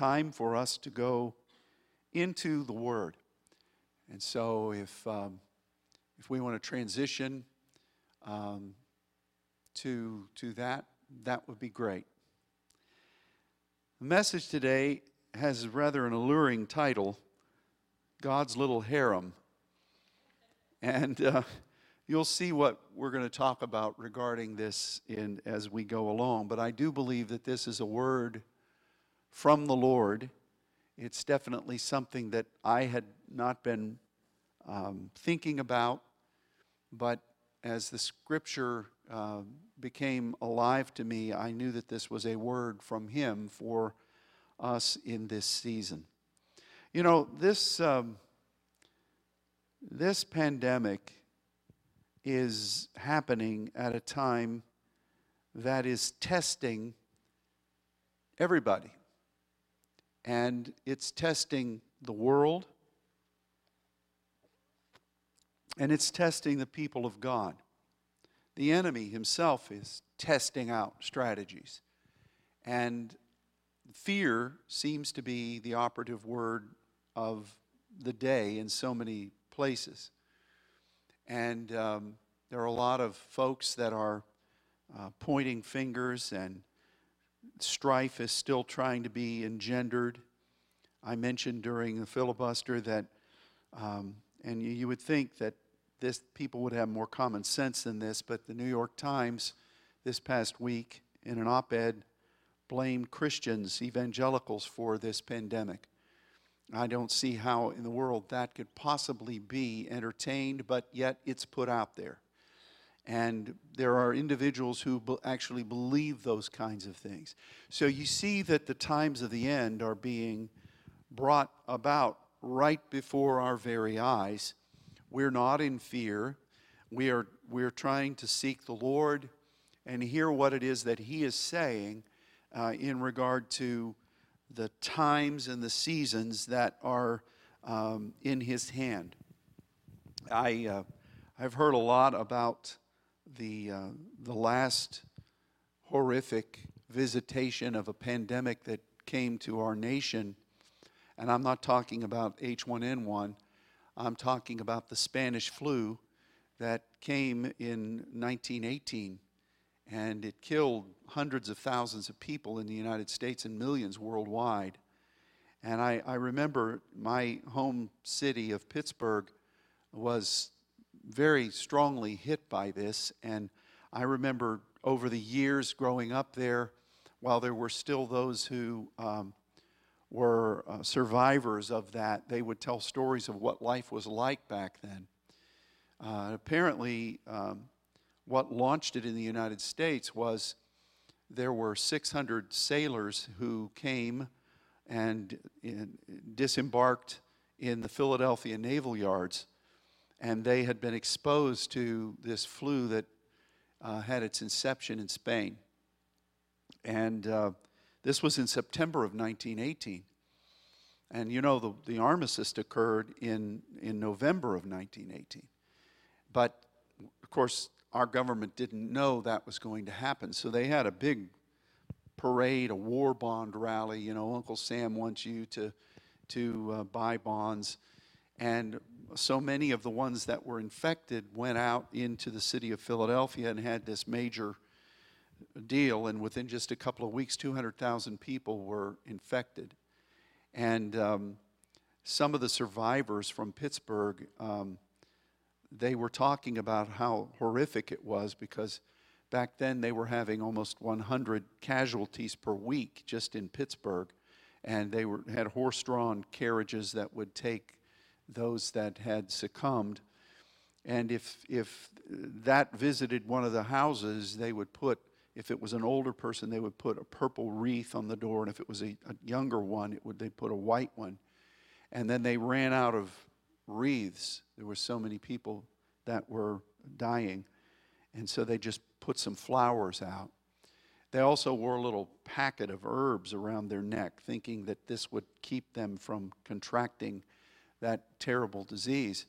time for us to go into the Word. And so if we want to transition to that, that would be great. The message today has rather an alluring title, God's Little Herem. And you'll see what we're going to talk about regarding this as we go along. But I do believe that this is a word from the Lord. It's definitely something that I had not been thinking about, but as the Scripture became alive to me, I knew that this was a word from Him for us in this season. You know, this pandemic is happening at a time that is testing everybody. And it's testing the world, and it's testing the people of God. The enemy himself is testing out strategies. And fear seems to be the operative word of the day in so many places. And there are a lot of folks that are pointing fingers, and strife is still trying to be engendered. I mentioned during the filibuster that, and you would think that people would have more common sense than this, but the New York Times this past week in an op-ed blamed Christians, evangelicals, for this pandemic. I don't see how in the world that could possibly be entertained, but yet it's put out there. And there are individuals who actually believe those kinds of things. So you see that the times of the end are being brought about right before our very eyes. We're not in fear. We're trying to seek the Lord and hear what it is that He is saying in regard to the times and the seasons that are in His hand. I've heard a lot about the last horrific visitation of a pandemic that came to our nation, and I'm not talking about H1N1. I'm talking about the Spanish flu that came in 1918. And it killed hundreds of thousands of people in the United States and millions worldwide. And I remember my home city of Pittsburgh was very strongly hit by this. And I remember over the years growing up there, while there were still those who were survivors of that, they would tell stories of what life was like back then. Apparently, what launched it in the United States was there were 600 sailors who came and disembarked in the Philadelphia Naval Yards, and they had been exposed to this flu that had its inception in Spain. And this was in September of 1918. And you know, the armistice occurred in November of 1918. But, of course, our government didn't know that was going to happen. So they had a big parade, a war bond rally. You know, Uncle Sam wants you to buy bonds. And so many of the ones that were infected went out into the city of Philadelphia and had this major deal. And within just a couple of weeks, 200,000 people were infected. And some of the survivors from Pittsburgh, they were talking about how horrific it was, because back then they were having almost 100 casualties per week just in Pittsburgh, and they had horse-drawn carriages that would take those that had succumbed. And if that visited one of the houses, they would put, if it was an older person, they would put a purple wreath on the door, and if it was a younger one, they'd put a white one. And then they ran out of wreaths. There were so many people that were dying, and so they just put some flowers out. They also wore a little packet of herbs around their neck, thinking that this would keep them from contracting that terrible disease.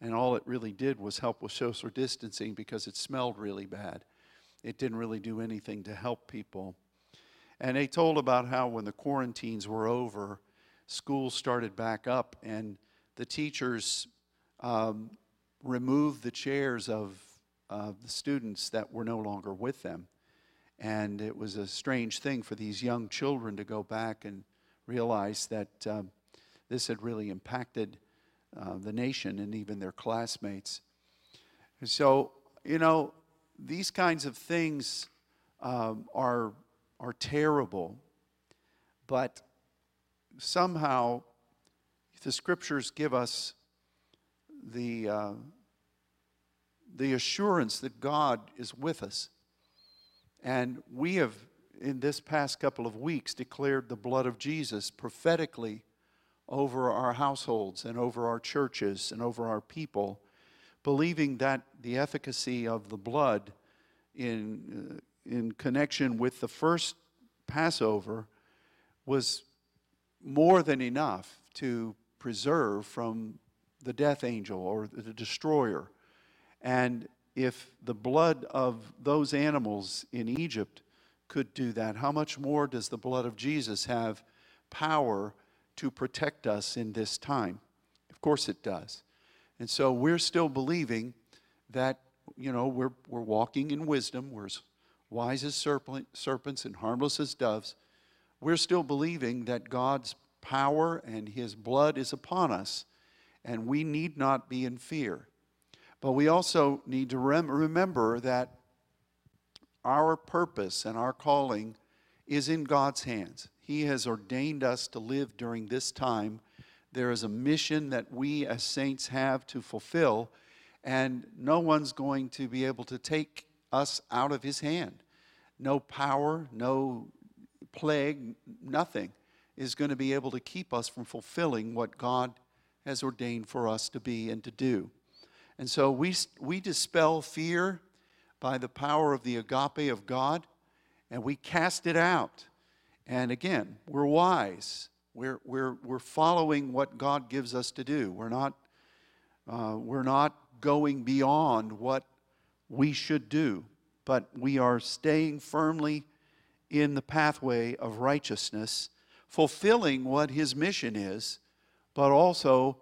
And all it really did was help with social distancing, because it smelled really bad. It didn't really do anything to help people. And they told about how when the quarantines were over, school started back up, and the teachers removed the chairs of the students that were no longer with them. And it was a strange thing for these young children to go back and realize that this had really impacted the nation and even their classmates. And so, you know, these kinds of things are terrible, but somehow the Scriptures give us the assurance that God is with us. And we have, in this past couple of weeks, declared the blood of Jesus prophetically over our households and over our churches and over our people, believing that the efficacy of the blood in connection with the first Passover was more than enough to preserve from the death angel or the destroyer. And if the blood of those animals in Egypt could do that, how much more does the blood of Jesus have power to protect us in this time? Of course it does. And so we're still believing that, you know, we're walking in wisdom. We're as wise as serpents and harmless as doves. We're still believing that God's power and His blood is upon us, and we need not be in fear. But we also need to remember that our purpose and our calling is in God's hands. He has ordained us to live during this time. There is a mission that we as saints have to fulfill, and no one's going to be able to take us out of His hand. No power, no plague, nothing is going to be able to keep us from fulfilling what God has ordained for us to be and to do. And so we dispel fear by the power of the agape of God, and we cast it out. And again, we're wise. We're following what God gives us to do. We're not going beyond what we should do, but we are staying firmly in the pathway of righteousness, fulfilling what His mission is, but also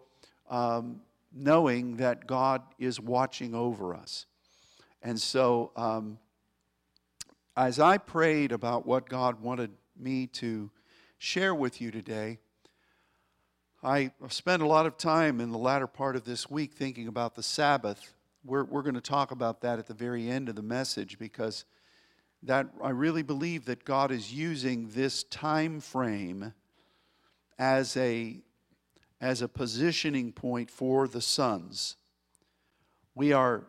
knowing that God is watching over us. And so as I prayed about what God wanted me to share with you today, I spent a lot of time in the latter part of this week thinking about the Sabbath. We're going to talk about that at the very end of the message, because that I really believe that God is using this time frame as a positioning point for the sons. We are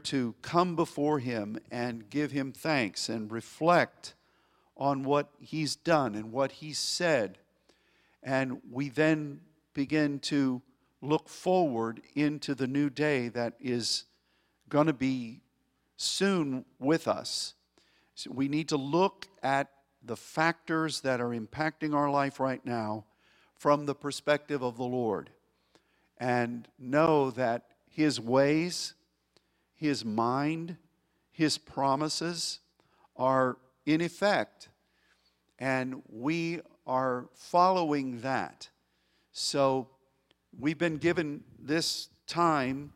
to come before Him and give Him thanks and reflect on what He's done and what He said. And we then begin to look forward into the new day that is going to be soon with us. So we need to look at the factors that are impacting our life right now from the perspective of the Lord, and know that His ways, His mind, His promises are in effect, and we are following that. So we've been given this time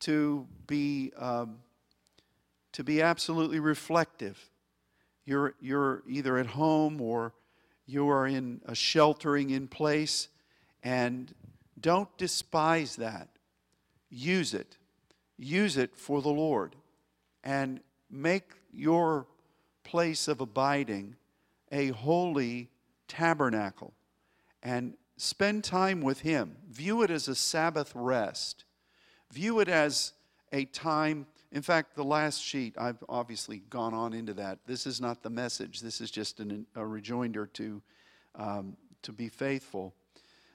to be absolutely reflective. You're either at home or you are in a sheltering in place, and don't despise that. Use it. Use it for the Lord, and make your place of abiding a holy tabernacle, and spend time with Him. View it as a Sabbath rest. View it as a time. In fact, the last sheet, I've obviously gone on into that. This is not the message. This is just a rejoinder to be faithful.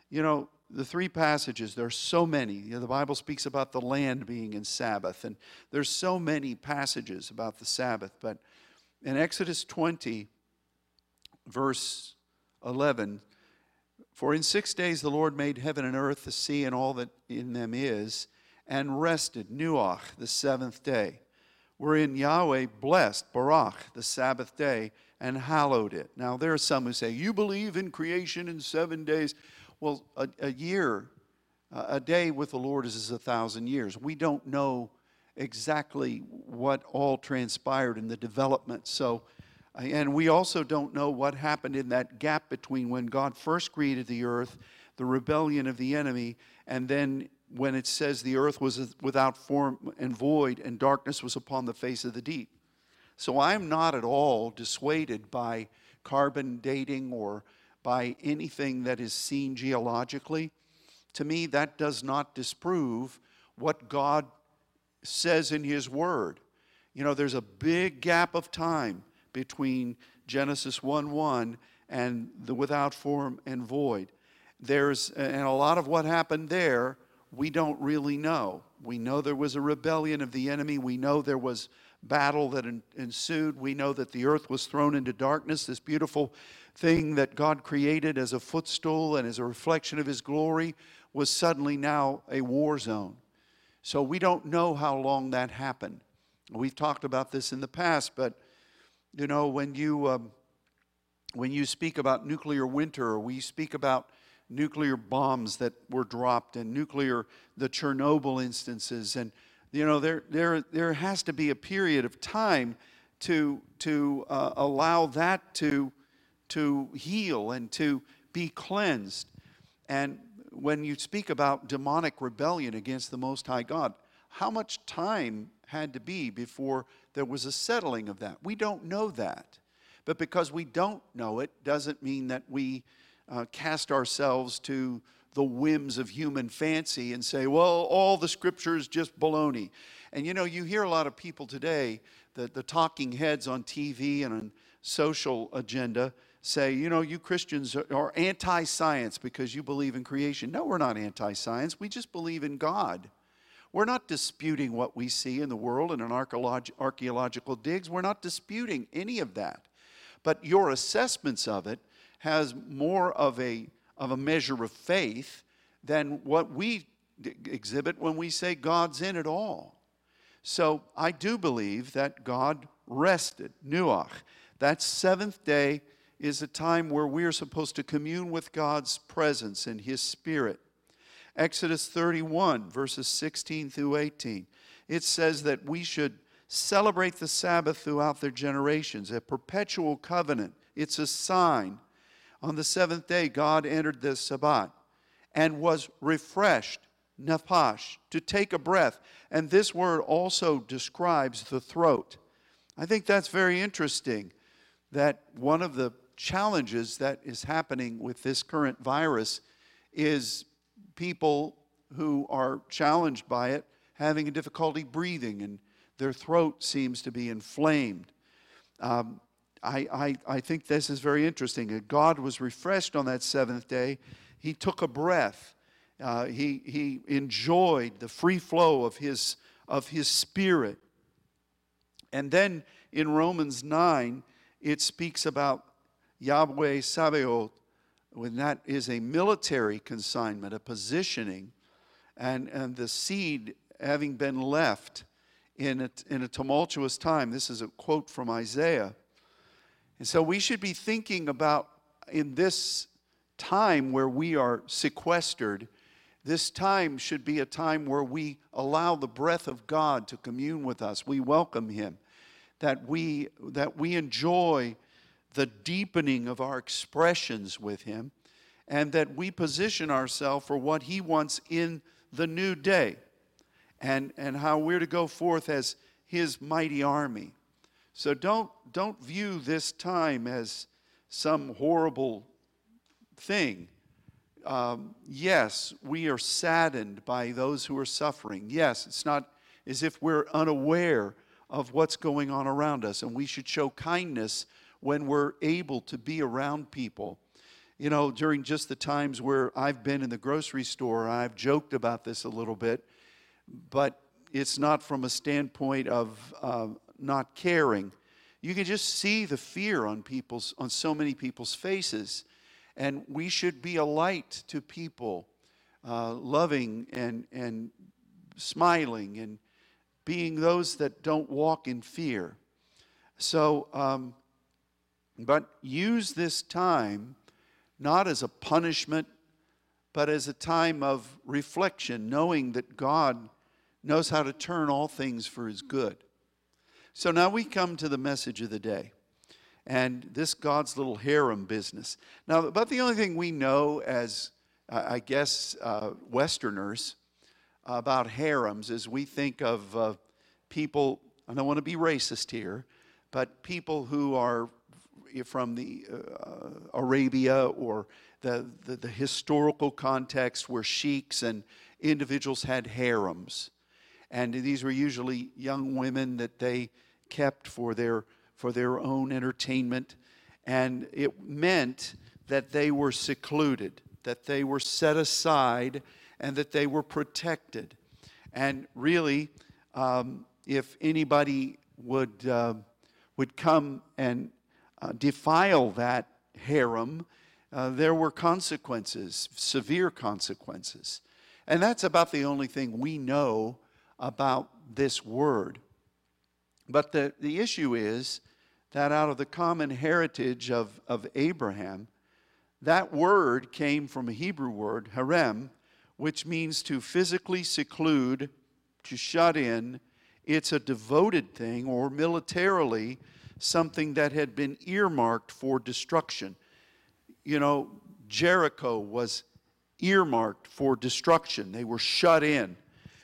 You know, the three passages, there's so many. You know, the Bible speaks about the land being in Sabbath, and there's so many passages about the Sabbath. But in Exodus 20, verse 11, "For in 6 days the Lord made heaven and earth, the sea, and all that in them is, and rested, Nuach, the seventh day. wherein Yahweh blessed, Barach, the Sabbath day, and hallowed it. Now, there are some who say, you believe in creation in 7 days. Well, a day with the Lord is 1,000 years. We don't know exactly what all transpired in the development. So, and we also don't know what happened in that gap between when God first created the earth, the rebellion of the enemy, and then when it says the earth was without form and void, and darkness was upon the face of the deep. So I'm not at all dissuaded by carbon dating or by anything that is seen geologically. To me, that does not disprove what God says in His Word. You know, there's a big gap of time between Genesis 1:1 and the without form and void. And a lot of what happened there, we don't really know. We know there was a rebellion of the enemy. We know there was battle that ensued. We know that the earth was thrown into darkness, this beautiful thing that God created as a footstool and as a reflection of His glory was suddenly now a war zone. So we don't know how long that happened. We've talked about this in the past, but you know, when you speak about nuclear winter, or we speak about nuclear bombs that were dropped and the Chernobyl instances, and you know, there has to be a period of time to allow that to heal and to be cleansed. And when you speak about demonic rebellion against the Most High God, how much time had to be before there was a settling of that? We don't know that. But because we don't know it doesn't mean that we cast ourselves to the whims of human fancy and say, well, all the Scripture's just baloney. And you know, you hear a lot of people today, the talking heads on TV and on social agenda, say, you know, you Christians are anti-science because you believe in creation. No, we're not anti-science. We just believe in God. We're not disputing what we see in the world and in archaeological digs. We're not disputing any of that. But your assessments of it has more of a measure of faith than what we exhibit when we say God's in it all. So I do believe that God rested, Nuach. That seventh day is a time where we are supposed to commune with God's presence and His Spirit. Exodus 31, verses 16 through 18, it says that we should celebrate the Sabbath throughout their generations, a perpetual covenant. It's a sign. On the seventh day, God entered the Sabbath and was refreshed, napash, to take a breath. And this word also describes the throat. I think that's very interesting that one of the challenges that is happening with this current virus is people who are challenged by it having a difficulty breathing, and their throat seems to be inflamed. I think this is very interesting. God was refreshed on that seventh day. He took a breath. He enjoyed the free flow of His Spirit. And then in Romans 9, it speaks about Yahweh Sabaoth, when that is a military consignment, a positioning, and the seed having been left in a tumultuous time. This is a quote from Isaiah. And so we should be thinking about, in this time where we are sequestered, this time should be a time where we allow the breath of God to commune with us. We welcome Him, that we enjoy the deepening of our expressions with Him, and that we position ourselves for what He wants in the new day, and how we're to go forth as His mighty army. So don't view this time as some horrible thing. Yes, we are saddened by those who are suffering. Yes, it's not as if we're unaware of what's going on around us, and we should show kindness when we're able to be around people. You know, during just the times where I've been in the grocery store, I've joked about this a little bit, but it's not from a standpoint of not caring. You can just see the fear on so many people's faces, and we should be a light to people, loving and smiling and being those that don't walk in fear. So, but use this time not as a punishment, but as a time of reflection, knowing that God knows how to turn all things for his good. So now we come to the message of the day, and this God's little harem business. Now, about the only thing we know as, I guess, Westerners about harems is we think of people, I don't want to be racist here, but people who are from the Arabia or the historical context where sheiks and individuals had harems. And these were usually young women that they kept for their own entertainment. And it meant that they were secluded, that they were set aside, and that they were protected. And really, if anybody would come and defile that harem, there were consequences, severe consequences. And that's about the only thing we know about this word. But the issue is that out of the common heritage of Abraham, that word came from a Hebrew word, herem, which means to physically seclude, to shut in. It's a devoted thing, or militarily something that had been earmarked for destruction. You know, Jericho was earmarked for destruction. They were shut in.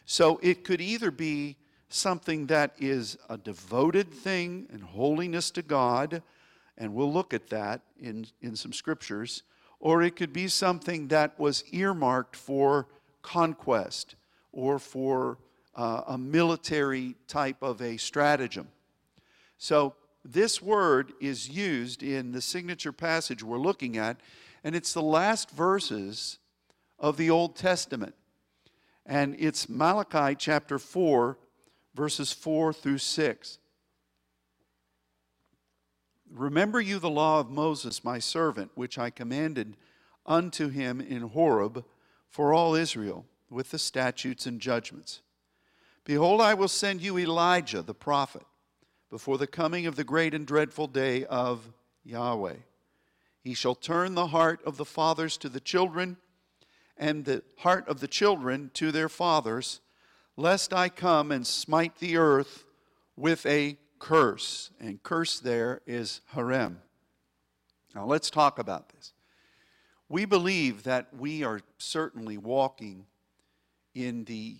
So it could either be something that is a devoted thing and holiness to God, and we'll look at that in some scriptures, or it could be something that was earmarked for conquest or for a military type of a stratagem. So this word is used in the signature passage we're looking at, and it's the last verses of the Old Testament. And it's Malachi chapter 4, verses 4 through 6. Remember you the law of Moses, my servant, which I commanded unto him in Horeb for all Israel, with the statutes and judgments. Behold, I will send you Elijah the prophet, before the coming of the great and dreadful day of Yahweh. He shall turn the heart of the fathers to the children, and the heart of the children to their fathers, lest I come and smite the earth with a curse. And curse there is herem. Now let's talk about this. We believe that we are certainly walking in the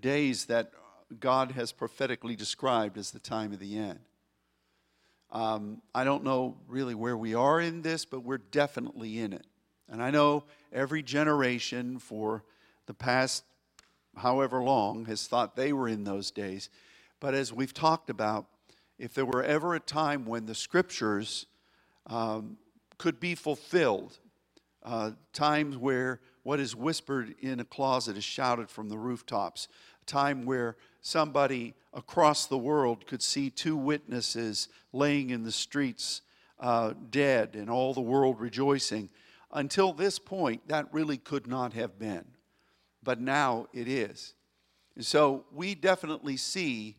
days that God has prophetically described as the time of the end. I don't know really where we are in this, but we're definitely in it. And I know every generation for the past however long has thought they were in those days. But as we've talked about, if there were ever a time when the scriptures could be fulfilled, times where what is whispered in a closet is shouted from the rooftops, time where somebody across the world could see two witnesses laying in the streets dead and all the world rejoicing. Until this point, that really could not have been. But now it is. And so we definitely see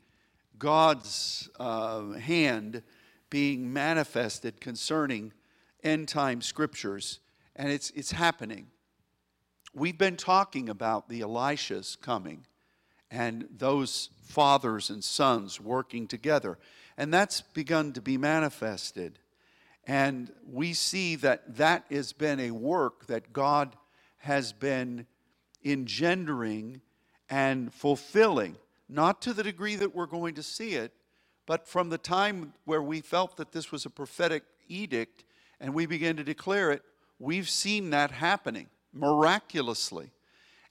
God's hand being manifested concerning end-time scriptures, and it's happening. We've been talking about the Elisha's coming, and those fathers and sons working together. And that's begun to be manifested. And we see that has been a work that God has been engendering and fulfilling. Not to the degree that we're going to see it, but from the time where we felt that this was a prophetic edict and we began to declare it, we've seen that happening miraculously.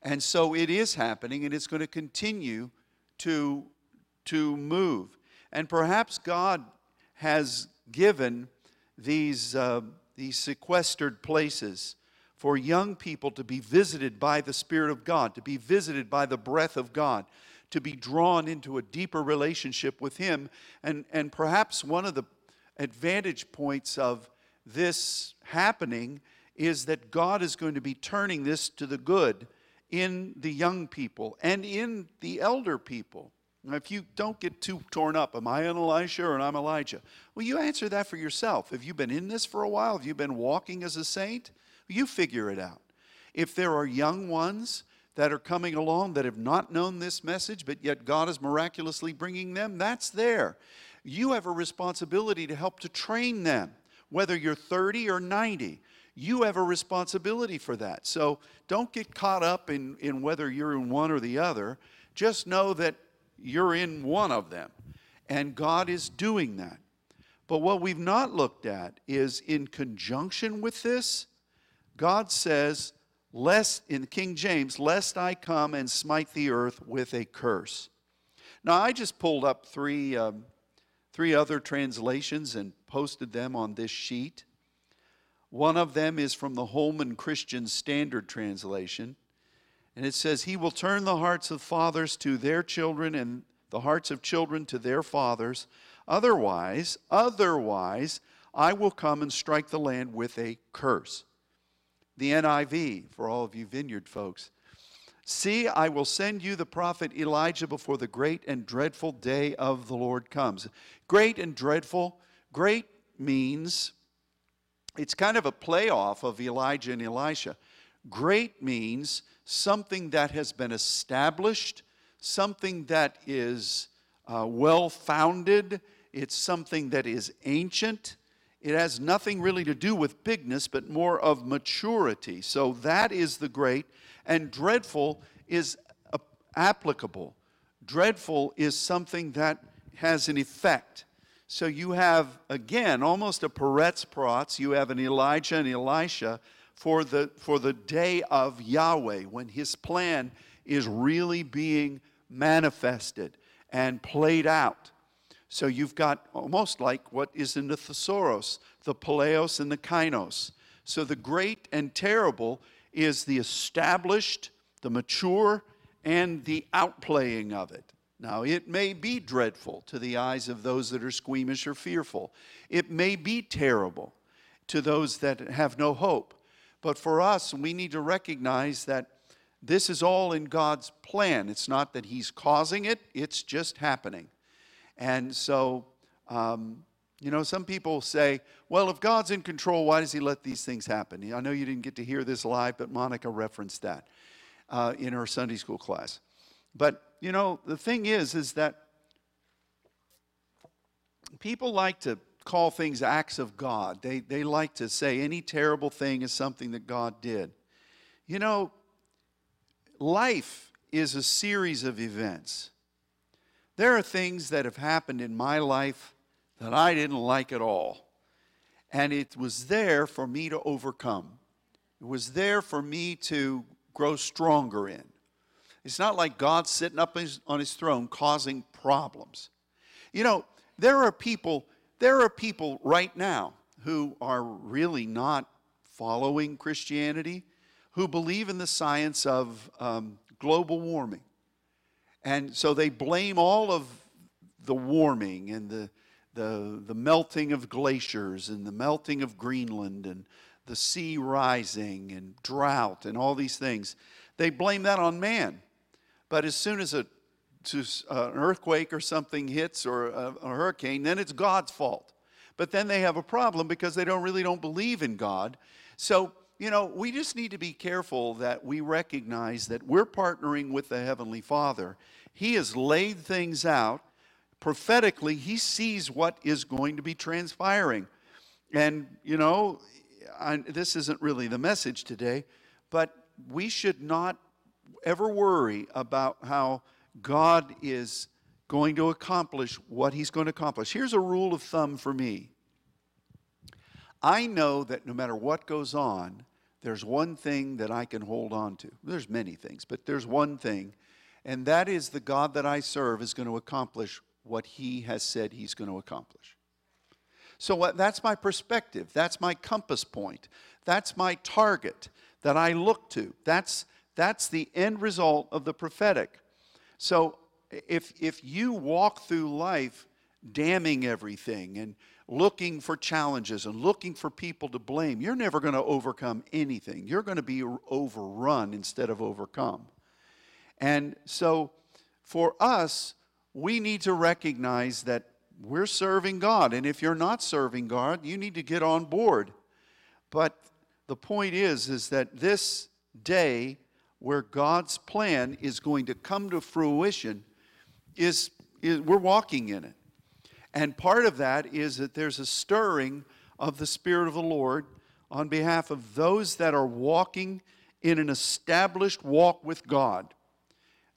And so it is happening, and it's going to continue to move. And perhaps God has given these sequestered places for young people to be visited by the Spirit of God, to be visited by the breath of God, to be drawn into a deeper relationship with Him. And perhaps one of the advantage points of this happening is that God is going to be turning this to the good in the young people and in the elder people. Now, if you don't get too torn up, am I an Elisha or I'm Elijah? Well, you answer that for yourself. Have you been in this for a while? Have you been walking as a saint? You figure it out. If there are young ones that are coming along that have not known this message, but yet God is miraculously bringing them, that's there. You have a responsibility to help to train them, whether you're 30 or 90. You have a responsibility for that. So don't get caught up in whether you're in one or the other. Just know that you're in one of them, and God is doing that. But what we've not looked at is, in conjunction with this, God says, lest, in King James, lest I come and smite the earth with a curse. Now, I just pulled up three other translations and posted them on this sheet. One of them is from the Holman Christian Standard Translation. And it says, he will turn the hearts of fathers to their children and the hearts of children to their fathers. Otherwise, I will come and strike the land with a curse. The NIV, for all of you vineyard folks. See, I will send you the prophet Elijah before the great and dreadful day of the Lord comes. Great and dreadful. Great means, it's kind of a playoff of Elijah and Elisha. Great means something that has been established, something that is well-founded. It's something that is ancient. It has nothing really to do with bigness, but more of maturity. So that is the great, and dreadful is applicable. Dreadful is something that has an effect. So you have, again, almost a Peretz Pratz. You have an Elijah and Elisha for the day of Yahweh, when his plan is really being manifested and played out. So you've got almost like what is in the thesaurus, the Peleos and the Kainos. So the great and terrible is the established, the mature, and the outplaying of it. Now, it may be dreadful to the eyes of those that are squeamish or fearful. It may be terrible to those that have no hope. But for us, we need to recognize that this is all in God's plan. It's not that he's causing it, it's just happening. And so, some people say, well, if God's in control, why does he let these things happen? I know you didn't get to hear this live, but Monica referenced that in her Sunday school class. But, the thing is that people like to call things acts of God. They like to say any terrible thing is something that God did. Life is a series of events. There are things that have happened in my life that I didn't like at all. And it was there for me to overcome. It was there for me to grow stronger in. It's not like God's sitting up on his throne causing problems. There are people right now who are really not following Christianity, who believe in the science of global warming. And so they blame all of the warming and the melting of glaciers and the melting of Greenland and the sea rising and drought and all these things. They blame that on man. But as soon as an earthquake or something hits, or a hurricane, then it's God's fault. But then they have a problem because they don't really believe in God. So, we just need to be careful that we recognize that we're partnering with the Heavenly Father. He has laid things out prophetically. He sees what is going to be transpiring. And, this isn't really the message today, but we should not ever worry about how God is going to accomplish what he's going to accomplish. Here's a rule of thumb for me. I know that no matter what goes on, there's one thing that I can hold on to. There's many things, but there's one thing, and that is the God that I serve is going to accomplish what he has said he's going to accomplish. So that's my perspective. That's my compass point. That's my target that I look to. That's the end result of the prophetic. So if you walk through life damning everything and looking for challenges and looking for people to blame, you're never going to overcome anything. You're going to be overrun instead of overcome. And so for us, we need to recognize that we're serving God. And if you're not serving God, you need to get on board. But the point is that this day where God's plan is going to come to fruition, is we're walking in it. And part of that is that there's a stirring of the Spirit of the Lord on behalf of those that are walking in an established walk with God.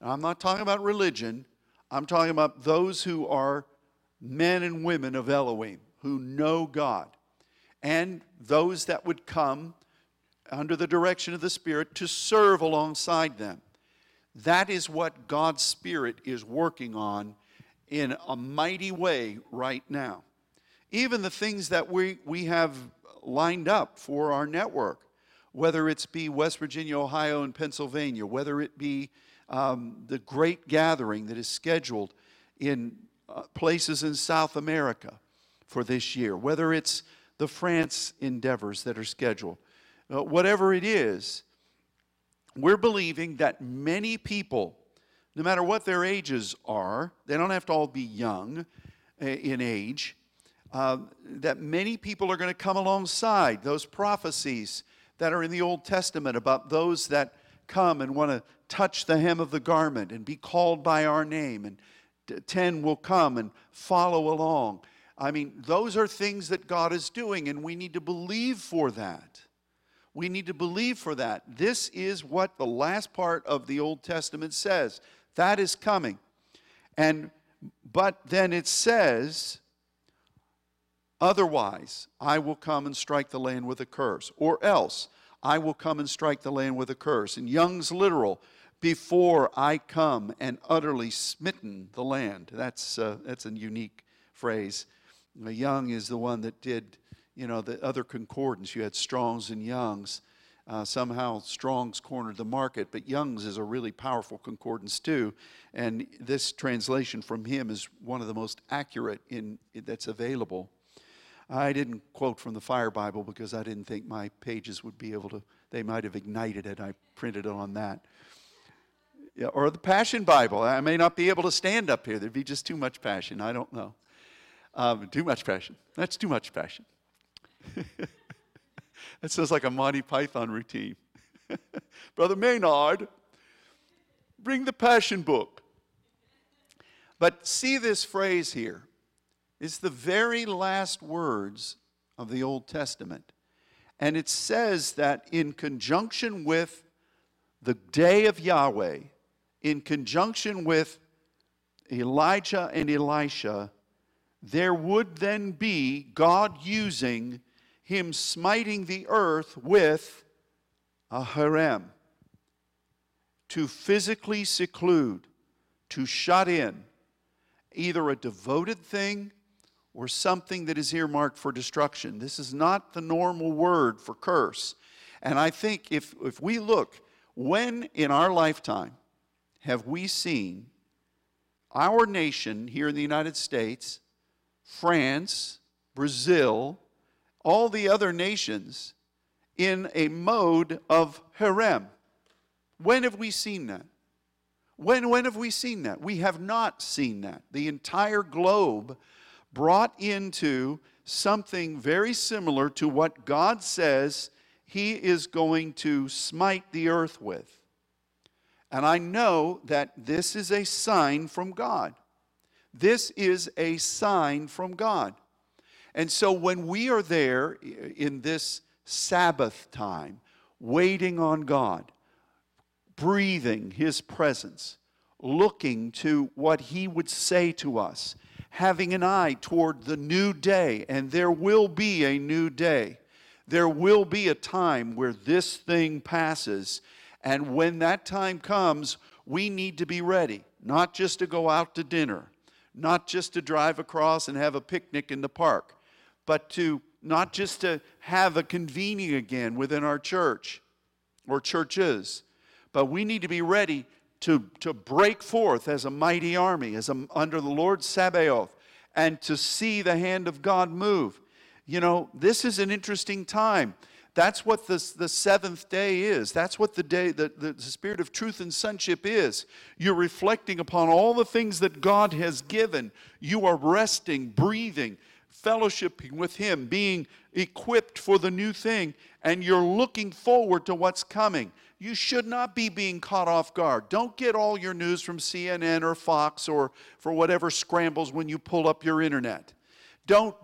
And I'm not talking about religion. I'm talking about those who are men and women of Elohim, who know God, and those that would come under the direction of the Spirit to serve alongside them. That is what God's Spirit is working on in a mighty way right now. Even the things that we have lined up for our network, whether it's be West Virginia, Ohio, and Pennsylvania, whether it be the great gathering that is scheduled in places in South America for this year, whether it's the France endeavors that are scheduled, whatever it is, we're believing that many people, no matter what their ages are, they don't have to all be young in age, that many people are going to come alongside those prophecies that are in the Old Testament about those that come and want to touch the hem of the garment and be called by our name, and 10 will come and follow along. I mean, those are things that God is doing, and we need to believe for that. We need to believe for that. This is what the last part of the Old Testament says. That is coming. But then it says, otherwise, I will come and strike the land with a curse. Or else, I will come and strike the land with a curse. In Young's literal, before I come and utterly smitten the land. That's a unique phrase. Young is the one that did, you know, the other concordance. You had Strong's and Young's. Somehow Strong's cornered the market, but Young's is a really powerful concordance too. And this translation from him is one of the most accurate that's available. I didn't quote from the Fire Bible because I didn't think my pages would be able to. They might have ignited it. I printed it on that. Yeah, or the Passion Bible. I may not be able to stand up here. There'd be just too much passion. I don't know. Too much passion. That's too much passion. That sounds like a Monty Python routine. Brother Maynard, bring the Passion book. But see this phrase here. It's the very last words of the Old Testament. And it says that in conjunction with the day of Yahweh, in conjunction with Elijah and Elisha, there would then be God using him smiting the earth with a Herem to physically seclude, to shut in either a devoted thing or something that is earmarked for destruction. This is not the normal word for curse. And I think if we look, when in our lifetime have we seen our nation here in the United States, France, Brazil, all the other nations in a mode of Herem? When have we seen that? When have we seen that? We have not seen that. The entire globe brought into something very similar to what God says he is going to smite the earth with. And I know that this is a sign from God. This is a sign from God. And so when we are there in this Sabbath time, waiting on God, breathing his presence, looking to what he would say to us, having an eye toward the new day, and there will be a new day. There will be a time where this thing passes. And when that time comes, we need to be ready, not just to go out to dinner, not just to drive across and have a picnic in the park, but to not just to have a convening again within our church or churches, but we need to be ready to break forth as a mighty army, under the Lord Sabaoth, and to see the hand of God move. You know, this is an interesting time. That's what the seventh day is. That's what the day, the spirit of truth and sonship is. You're reflecting upon all the things that God has given. You are resting, breathing, fellowshipping with Him, being equipped for the new thing, and you're looking forward to what's coming. You should not be being caught off guard. Don't get all your news from CNN or Fox or for whatever scrambles when you pull up your internet. Don't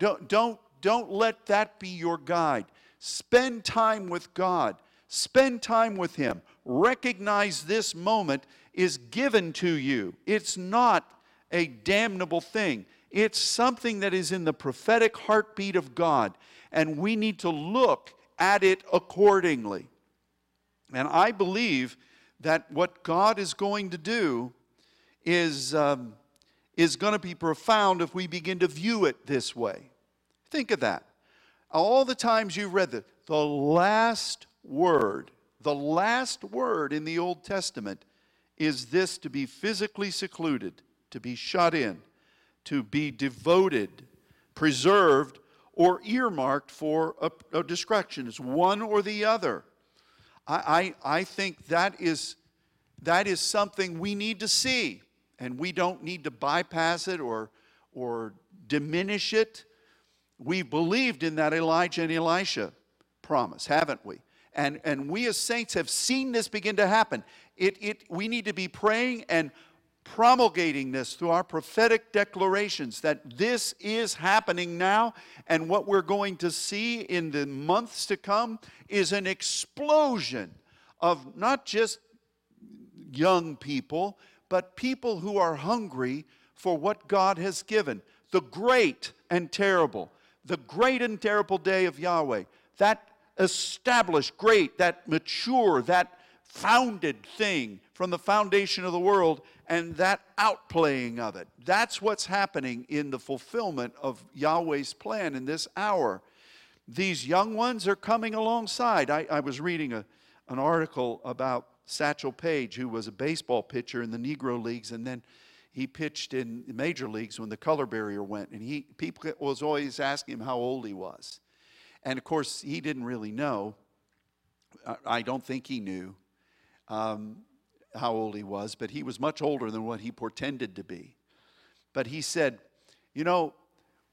let that be your guide. Spend time with God. Spend time with Him. Recognize this moment is given to you. It's not a damnable thing. It's something that is in the prophetic heartbeat of God, and we need to look at it accordingly. And I believe that what God is going to do is going to be profound if we begin to view it this way. Think of that. All the times you read the last word in the Old Testament is this: to be physically secluded, to be shut in, to be devoted, preserved, or earmarked for a distraction. It's one or the other. I think that is something we need to see, and we don't need to bypass it or diminish it. We believed in that Elijah and Elisha promise, haven't we? And we as saints have seen this begin to happen. We need to be praying and promulgating this through our prophetic declarations that this is happening now, and what we're going to see in the months to come is an explosion of not just young people, but people who are hungry for what God has given. The great and terrible day of Yahweh, that established, great, that mature, that founded thing from the foundation of the world, and that outplaying of it. That's what's happening in the fulfillment of Yahweh's plan in this hour. These young ones are coming alongside. I was reading an article about Satchel Paige, who was a baseball pitcher in the Negro Leagues, and then he pitched in major leagues when the color barrier went, and people was always asking him how old he was. And, of course, he didn't really know. I don't think he knew how old he was, but he was much older than what he portended to be. But he said, you know,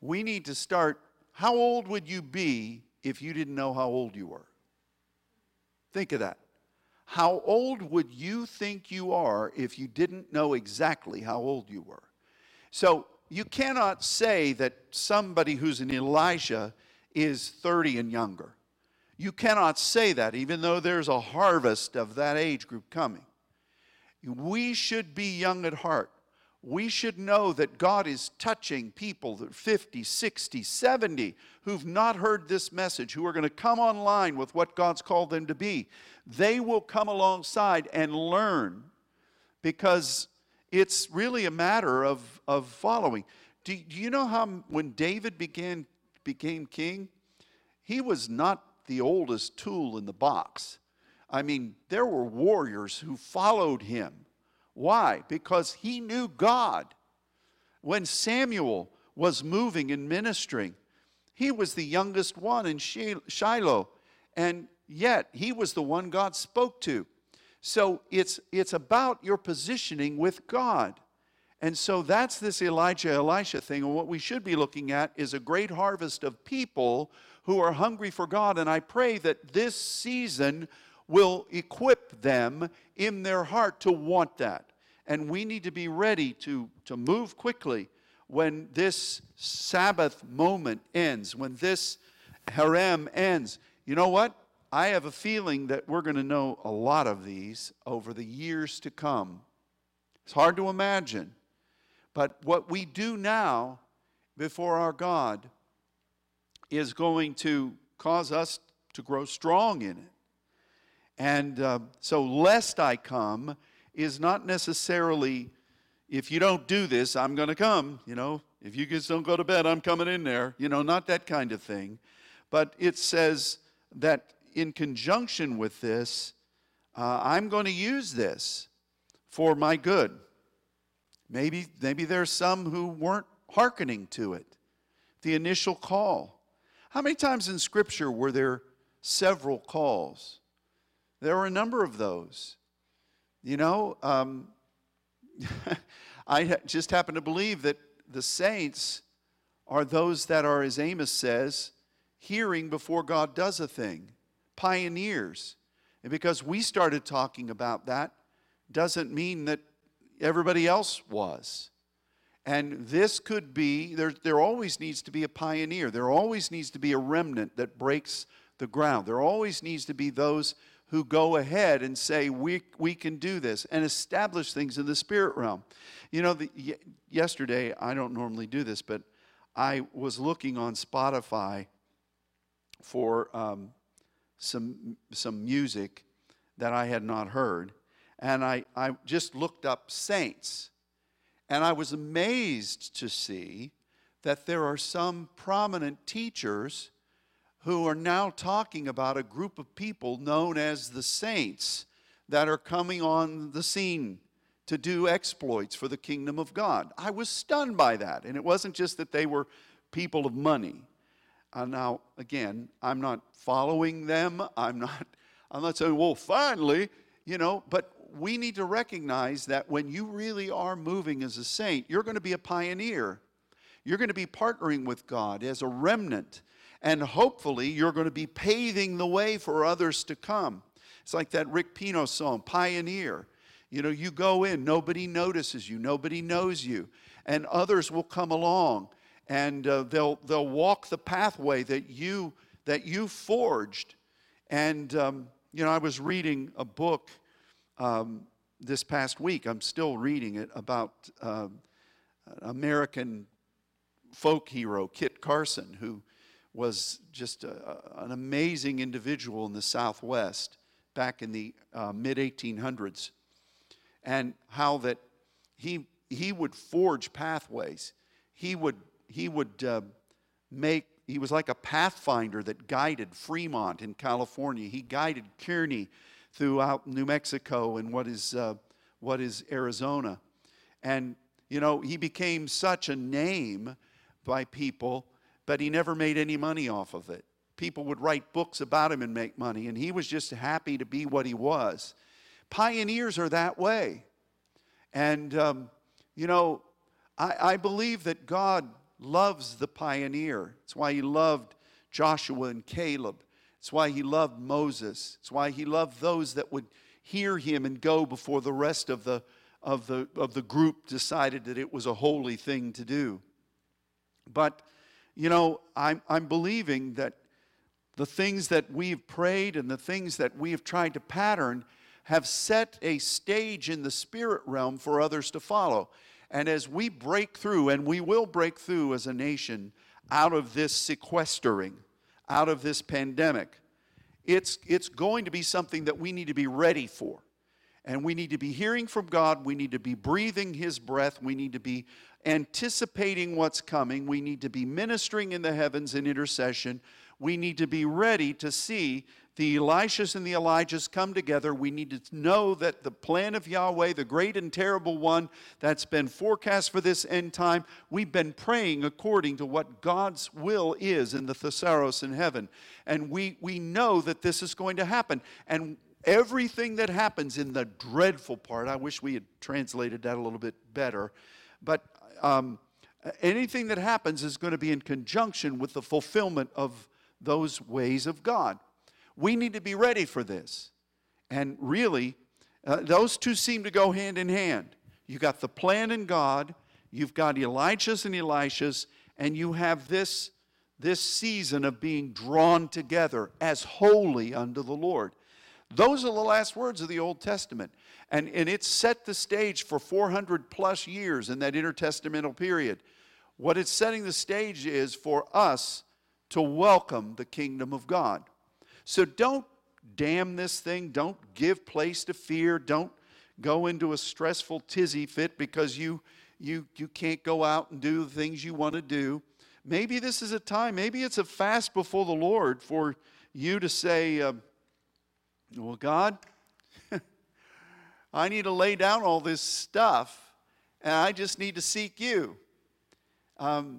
we need to start, how old would you be if you didn't know how old you were? Think of that. How old would you think you are if you didn't know exactly how old you were? So you cannot say that somebody who's an Elisha is 30 and younger. You cannot say that, even though there's a harvest of that age group coming. We should be young at heart. We should know that God is touching people that are 50, 60, 70 who've not heard this message, who are going to come online with what God's called them to be. They will come alongside and learn, because it's really a matter of following. Do you know how when David became king, he was not the oldest tool in the box? I mean, there were warriors who followed him. Why? Because he knew God. When Samuel was moving and ministering, he was the youngest one in Shiloh, and yet he was the one God spoke to. So it's about your positioning with God. And so that's this Elijah-Elisha thing, and what we should be looking at is a great harvest of people who are hungry for God, and I pray that this season will equip them in their heart to want that. And we need to be ready to move quickly when this Sabbath moment ends, when this Herem ends. You know what? I have a feeling that we're going to know a lot of these over the years to come. It's hard to imagine. But what we do now before our God is going to cause us to grow strong in it. And so lest I come is not necessarily, if you don't do this, I'm going to come. You know, if you guys don't go to bed, I'm coming in there. You know, not that kind of thing. But it says that in conjunction with this, I'm going to use this for my good. Maybe there's some who weren't hearkening to it, the initial call. How many times in Scripture were there several calls? There were a number of those. You know, I just happen to believe that the saints are those that are, as Amos says, hearing before God does a thing, pioneers. And because we started talking about that doesn't mean that everybody else was. And this could be, there always needs to be a pioneer. There always needs to be a remnant that breaks the ground. There always needs to be those who go ahead and say, we can do this, and establish things in the spirit realm. You know, yesterday, I don't normally do this, but I was looking on Spotify for some music that I had not heard, and I just looked up saints, and I was amazed to see that there are some prominent teachers who are now talking about a group of people known as the saints that are coming on the scene to do exploits for the kingdom of God. I was stunned by that, and it wasn't just that they were people of money. Now, again, I'm not following them. I'm not saying, well, finally, you know, but we need to recognize that when you really are moving as a saint, you're going to be a pioneer. You're going to be partnering with God as a remnant, and hopefully you're going to be paving the way for others to come. It's like that Rick Pino song, Pioneer. You know, you go in, nobody notices you, nobody knows you, and others will come along, and they'll walk the pathway that you forged. And you know, I was reading a book this past week. I'm still reading it, about American folk hero Kit Carson, who was just an amazing individual in the Southwest back in the mid-1800s, and how that he would forge pathways. He was like a pathfinder that guided Fremont in California. He guided Kearney throughout New Mexico and what is Arizona. And, you know, he became such a name by people, but he never made any money off of it. People would write books about him and make money, and he was just happy to be what he was. Pioneers are that way. And, you know, I believe that God loves the pioneer. It's why he loved Joshua and Caleb. It's why he loved Moses. It's why he loved those that would hear him and go before the rest of the group decided that it was a holy thing to do. But, you know, I'm believing that the things that we've prayed and the things that we have tried to pattern have set a stage in the spirit realm for others to follow. And as we break through, and we will break through as a nation out of this sequestering, out of this pandemic, it's going to be something that we need to be ready for. And we need to be hearing from God. We need to be breathing his breath. We need to be anticipating what's coming. We need to be ministering in the heavens in intercession. We need to be ready to see the Elishas and the Elijahs come together. We need to know that the plan of Yahweh, the great and terrible one that's been forecast for this end time, we've been praying according to what God's will is in the Thesaurus in heaven. And we know that this is going to happen. And everything that happens in the dreadful part, I wish we had translated that a little bit better, but anything that happens is going to be in conjunction with the fulfillment of those ways of God. We need to be ready for this. And really, those two seem to go hand in hand. You got the plan in God, you've got Elijah's and Elishas, and you have this season of being drawn together as holy unto the Lord. Those are the last words of the Old Testament. And it set the stage for 400 plus years in that intertestamental period. What it's setting the stage is for us to welcome the kingdom of God. So don't damn this thing. Don't give place to fear. Don't go into a stressful tizzy fit because you can't go out and do the things you want to do. Maybe this is a time. Maybe it's a fast before the Lord for you to say, well, God, I need to lay down all this stuff, and I just need to seek you. I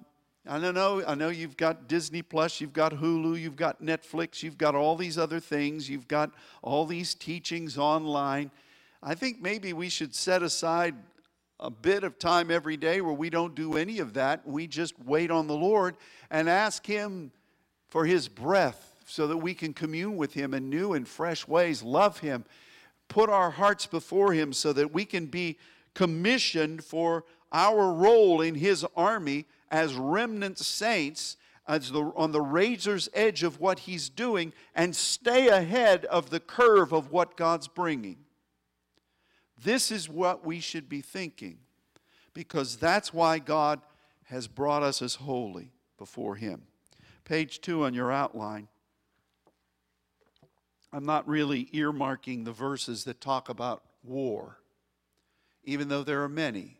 know you've got Disney Plus, you've got Hulu, you've got Netflix, you've got all these other things, you've got all these teachings online. I think maybe we should set aside a bit of time every day where we don't do any of that. We just wait on the Lord and ask Him for His breath so that we can commune with Him in new and fresh ways, love Him, put our hearts before Him so that we can be commissioned for our role in His army as remnant saints, as on the razor's edge of what He's doing, and stay ahead of the curve of what God's bringing. This is what we should be thinking, because that's why God has brought us as holy before Him. Page 2 on your outline. I'm not really earmarking the verses that talk about war, even though there are many.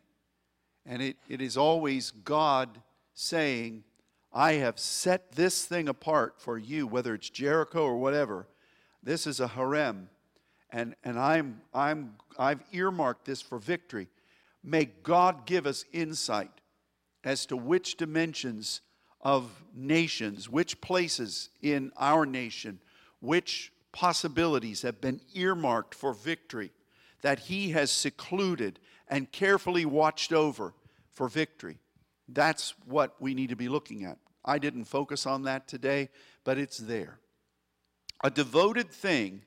And it is always God saying, I have set this thing apart for you, whether it's Jericho or whatever. This is a harem, and I've earmarked this for victory. May God give us insight as to which dimensions of nations, which places in our nation, which possibilities have been earmarked for victory that He has secluded and carefully watched over for victory. That's what we need to be looking at. I didn't focus on that today, but it's there. A devoted thing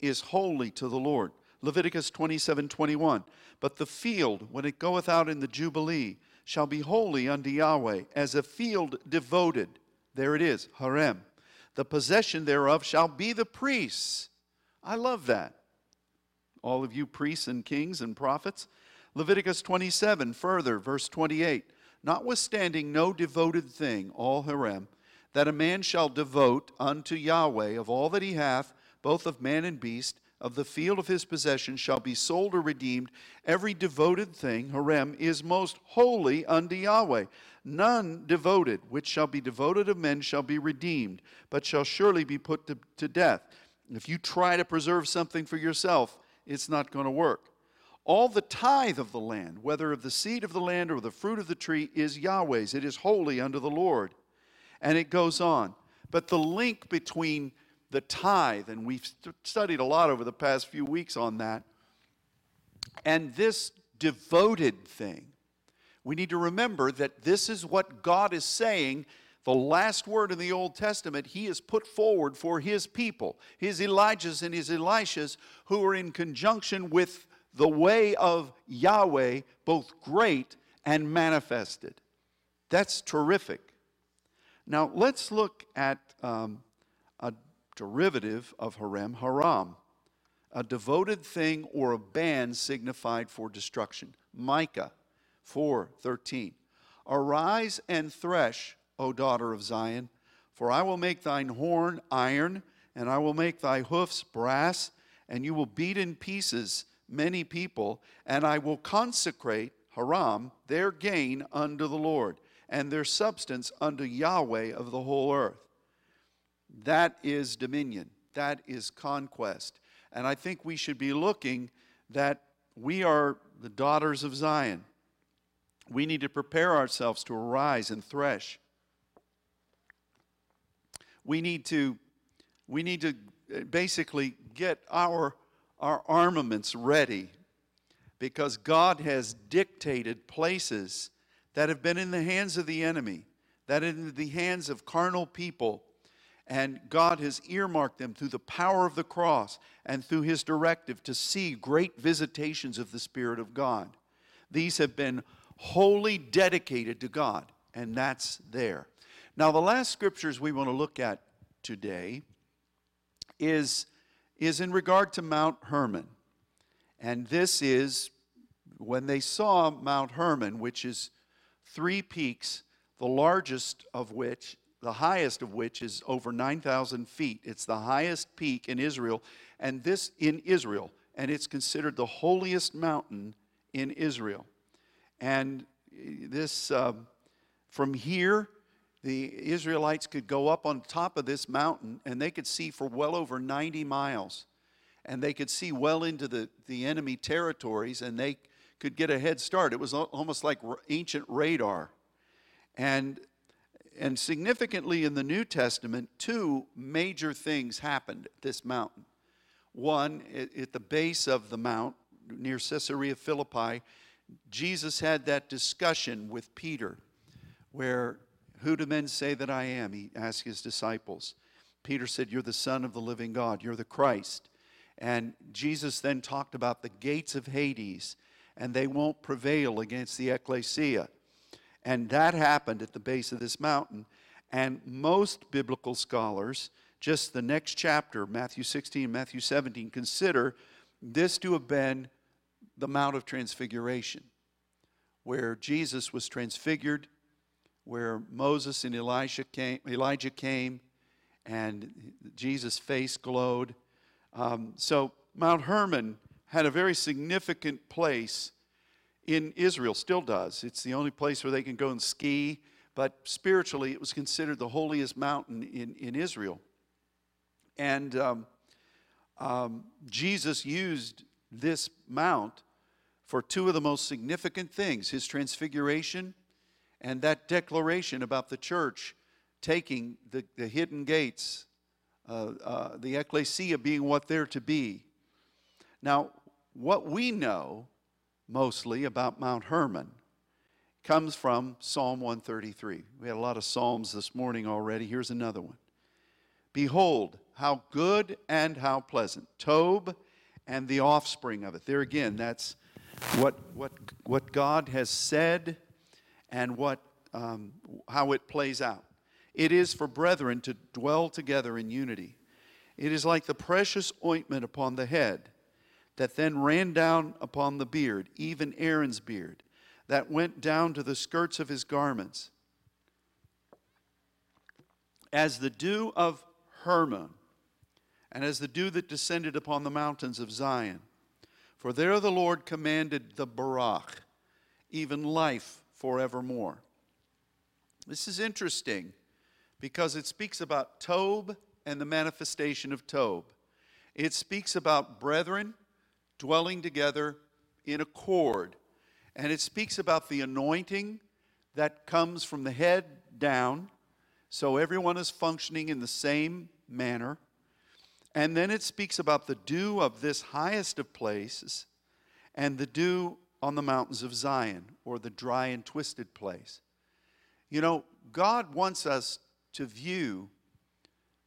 is holy to the Lord. Leviticus 27:21. But the field, when it goeth out in the Jubilee, shall be holy unto Yahweh, as a field devoted. There it is, Herem. The possession thereof shall be the priests. I love that. All of you priests and kings and prophets. Leviticus 27, further, verse 28. Notwithstanding no devoted thing, all Herem, that a man shall devote unto Yahweh of all that he hath, both of man and beast, of the field of his possession shall be sold or redeemed. Every devoted thing, Herem, is most holy unto Yahweh. None devoted, which shall be devoted of men, shall be redeemed, but shall surely be put to death. And if you try to preserve something for yourself, it's not going to work. All the tithe of the land, whether of the seed of the land or the fruit of the tree, is Yahweh's. It is holy unto the Lord. And it goes on. But the link between the tithe, and we've studied a lot over the past few weeks on that, and this devoted thing, we need to remember that this is what God is saying. The last word in the Old Testament, He has put forward for His people, His Elijahs and His Elishas, who are in conjunction with the way of Yahweh, both great and manifested. That's terrific. Now, let's look at a derivative of Herem, Haram, a devoted thing or a ban signified for destruction. Micah 4:13. Arise and thresh, O daughter of Zion, for I will make thine horn iron, and I will make thy hoofs brass, and you will beat in pieces many people, and I will consecrate, Haram, their gain unto the Lord, and their substance unto Yahweh of the whole earth. That is dominion. That is conquest. And I think we should be looking that we are the daughters of Zion. We need to prepare ourselves to arise and thresh. We need to basically get our armaments ready, because God has dictated places that have been in the hands of the enemy, that are in the hands of carnal people, and God has earmarked them through the power of the cross and through His directive to see great visitations of the Spirit of God. These have been wholly dedicated to God, and that's there. Now, the last scriptures we want to look at today is in regard to Mount Hermon. And this is when they saw Mount Hermon, which is three peaks, the largest of which, the highest of which is over 9,000 feet. It's the highest peak in Israel, and it's considered the holiest mountain in Israel. And this, from here, the Israelites could go up on top of this mountain, and they could see for well over 90 miles. And they could see well into the enemy territories, and they could get a head start. It was almost like ancient radar. And significantly in the New Testament, two major things happened at this mountain. One, at the base of the mount, near Caesarea Philippi, Jesus had that discussion with Peter, where, who do men say that I am? He asked his disciples. Peter said, you're the Son of the living God. You're the Christ. And Jesus then talked about the gates of Hades, and they won't prevail against the ecclesia. And that happened at the base of this mountain. And most biblical scholars, just the next chapter, Matthew 16, Matthew 17, consider this to have been the Mount of Transfiguration, where Jesus was transfigured, where Moses and Elijah came, and Jesus' face glowed. So Mount Hermon had a very significant place in Israel, still does. It's the only place where they can go and ski, but spiritually it was considered the holiest mountain in Israel. And Jesus used this mount for two of the most significant things, his transfiguration and that declaration about the church taking the hidden gates, the ecclesia being what they're to be. Now, what we know mostly about Mount Hermon comes from Psalm 133. We had a lot of Psalms this morning already. Here's another one. Behold, how good and how pleasant. Tob and the offspring of it. There again, that's what God has said and what how it plays out. It is for brethren to dwell together in unity. It is like the precious ointment upon the head that then ran down upon the beard, even Aaron's beard, that went down to the skirts of his garments. As the dew of Hermon, and as the dew that descended upon the mountains of Zion. For there the Lord commanded the Barach, even life forevermore. This is interesting because it speaks about Tob and the manifestation of Tob. It speaks about brethren dwelling together in accord. And it speaks about the anointing that comes from the head down, so everyone is functioning in the same manner. And then it speaks about the dew of this highest of places and the dew on the mountains of Zion, or the dry and twisted place. You know, God wants us to view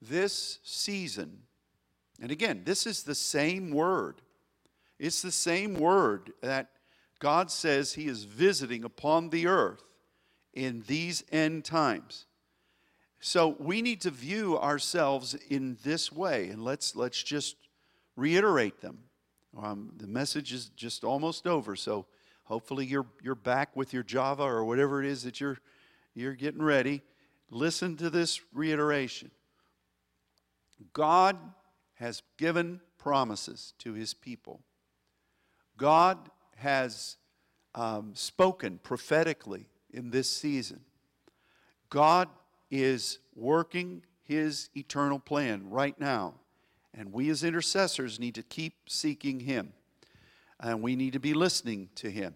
this season. And again, this is the same word. It's the same word that God says he is visiting upon the earth in these end times. So we need to view ourselves in this way, and let's just reiterate them. The message is just almost over, so hopefully you're back with your Java or whatever it is that you're getting ready. Listen to this reiteration. God has given promises to his people. God has spoken prophetically in this season. God is working his eternal plan right now. And we as intercessors need to keep seeking him. And we need to be listening to him.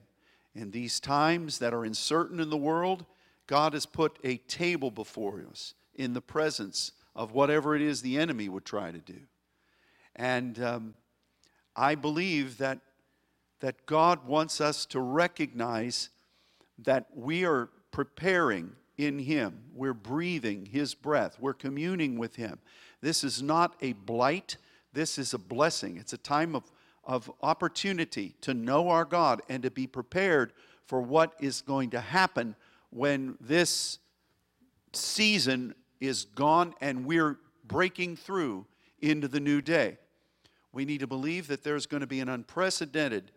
In these times that are uncertain in the world, God has put a table before us in the presence of whatever it is the enemy would try to do. And I believe that God wants us to recognize that we are preparing in him. We're breathing his breath. We're communing with him. This is not a blight. This is a blessing. It's a time of opportunity to know our God and to be prepared for what is going to happen when this season is gone and we're breaking through into the new day. We need to believe that there's going to be an unprecedented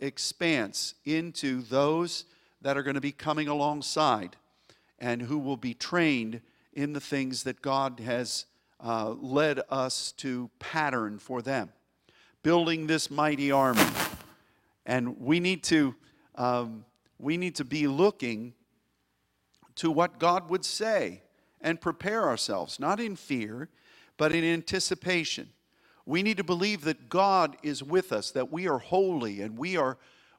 expanse into those that are going to be coming alongside and who will be trained in the things that God has led us to pattern for them, building this mighty army. And we need to be looking to what God would say and prepare ourselves, not in fear, but in anticipation. We need to believe that God is with us, that we are holy, and we are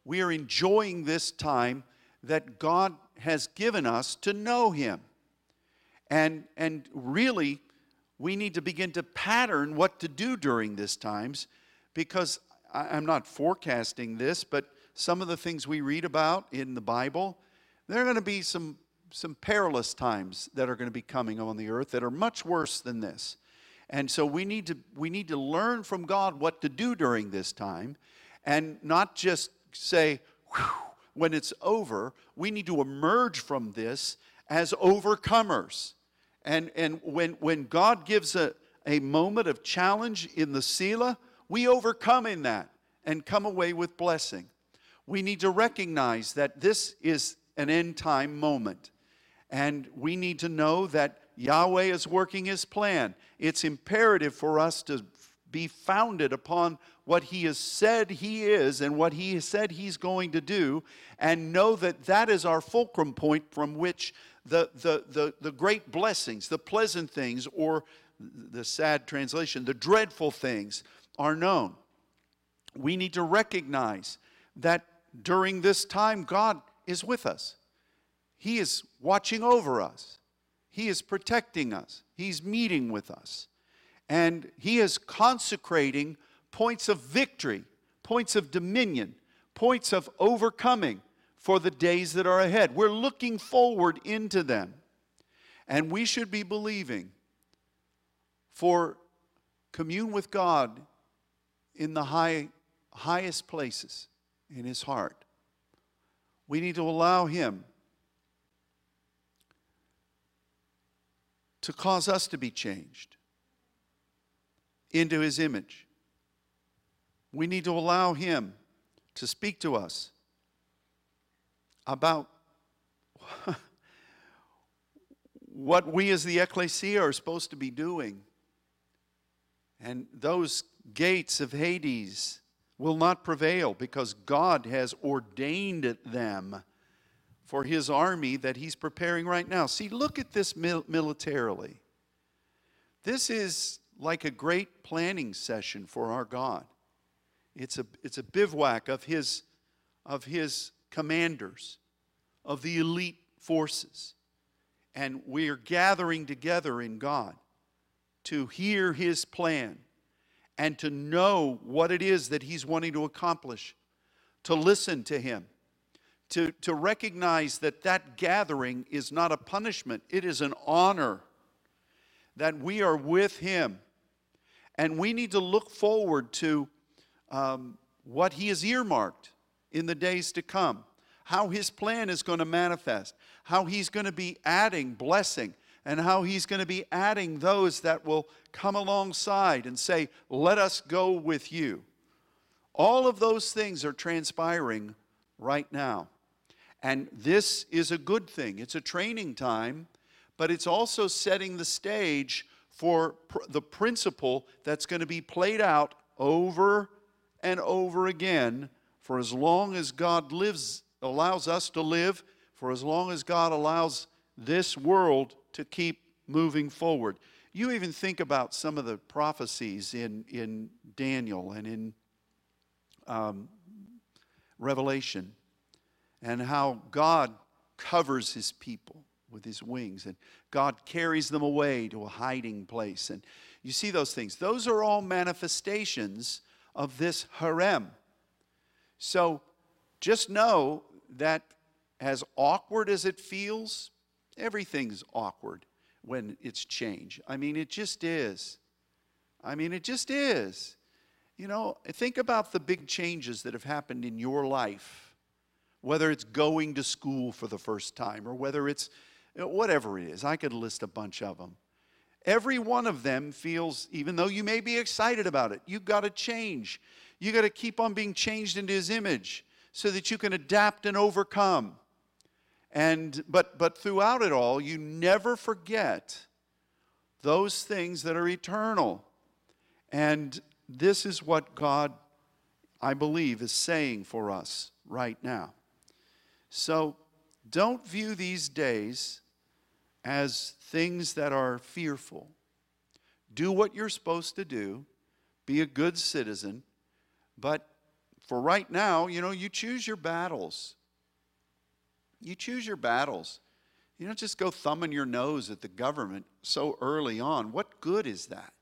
enjoying this time that God has given us to know him. And really, we need to begin to pattern what to do during these times, because I'm not forecasting this, but some of the things we read about in the Bible, there are going to be some perilous times that are going to be coming on the earth that are much worse than this. And so we need to learn from God what to do during this time, and not just say, whew, when it's over. We need to emerge from this as overcomers. And when God gives a moment of challenge in the Selah, we overcome in that and come away with blessing. We need to recognize that this is an end time moment. And we need to know that Yahweh is working his plan. It's imperative for us to be founded upon what he has said he is and what he has said he's going to do, and know that that is our fulcrum point from which the great blessings, the pleasant things, or the sad translation, the dreadful things, are known. We need to recognize that during this time, God is with us. He is watching over us. He is protecting us. He's meeting with us. And he is consecrating points of victory, points of dominion, points of overcoming for the days that are ahead. We're looking forward into them. And we should be believing for commune with God in the highest places in his heart. We need to allow him to cause us to be changed into his image. We need to allow him to speak to us about what we as the ecclesia are supposed to be doing. And those gates of Hades will not prevail, because God has ordained them for his army that he's preparing right now. See, look at this militarily. This is like a great planning session for our God. It's a bivouac of his commanders, of the elite forces. And we are gathering together in God to hear his plan and to know what it is that he's wanting to accomplish, to listen to him, to recognize that gathering is not a punishment. It is an honor that we are with him. And we need to look forward to what he has earmarked in the days to come, how his plan is going to manifest, how he's going to be adding blessing, and how he's going to be adding those that will come alongside and say, let us go with you. All of those things are transpiring right now. And this is a good thing. It's a training time, but it's also setting the stage for the principle that's going to be played out over and over again for as long as God allows us to live, for as long as God allows this world to keep moving forward. You even think about some of the prophecies in Daniel and in Revelation, and how God covers his people with his wings, and God carries them away to a hiding place. And you see those things. Those are all manifestations of this Herem. So just know that as awkward as it feels, everything's awkward when it's change. I mean, it just is. You know, think about the big changes that have happened in your life, whether it's going to school for the first time or whether it's whatever it is. I could list a bunch of them. Every one of them feels, even though you may be excited about it, you've got to change. You've got to keep on being changed into his image so that you can adapt and overcome. But throughout it all, you never forget those things that are eternal. And this is what God, I believe, is saying for us right now. So don't view these days as things that are fearful. Do what you're supposed to do. Be a good citizen. But for right now, you know, you choose your battles. You choose your battles. You don't just go thumbing your nose at the government so early on. What good is that?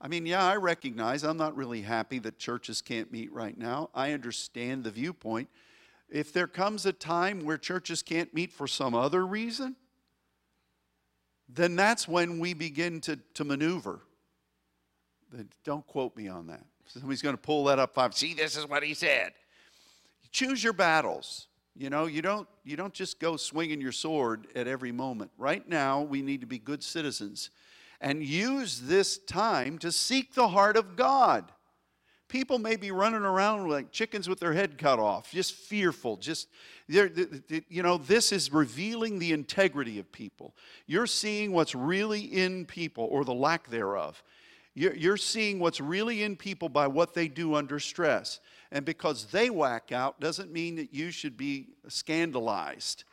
I mean, yeah, I recognize I'm not really happy that churches can't meet right now. I understand the viewpoint. If there comes a time where churches can't meet for some other reason, then that's when we begin to maneuver. Don't quote me on that. Somebody's going to pull that up. See, this is what he said. Choose your battles. You know, you don't just go swinging your sword at every moment. Right now, we need to be good citizens and use this time to seek the heart of God. People may be running around like chickens with their head cut off, just fearful. Just, you know, this is revealing the integrity of people. You're seeing what's really in people, or the lack thereof. You're seeing what's really in people by what they do under stress. And because they whack out doesn't mean that you should be scandalized.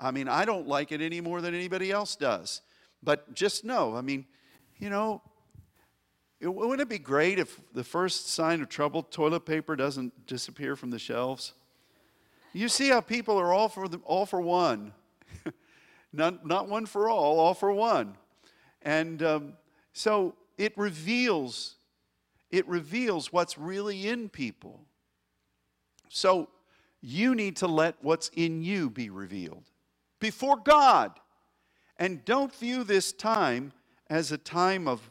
I mean, I don't like it any more than anybody else does. But just know, I mean, you know, wouldn't it be great if the first sign of trouble, toilet paper doesn't disappear from the shelves? You see how people are all for one. not one for all for one. And so it reveals what's really in people. So you need to let what's in you be revealed before God. And don't view this time as a time of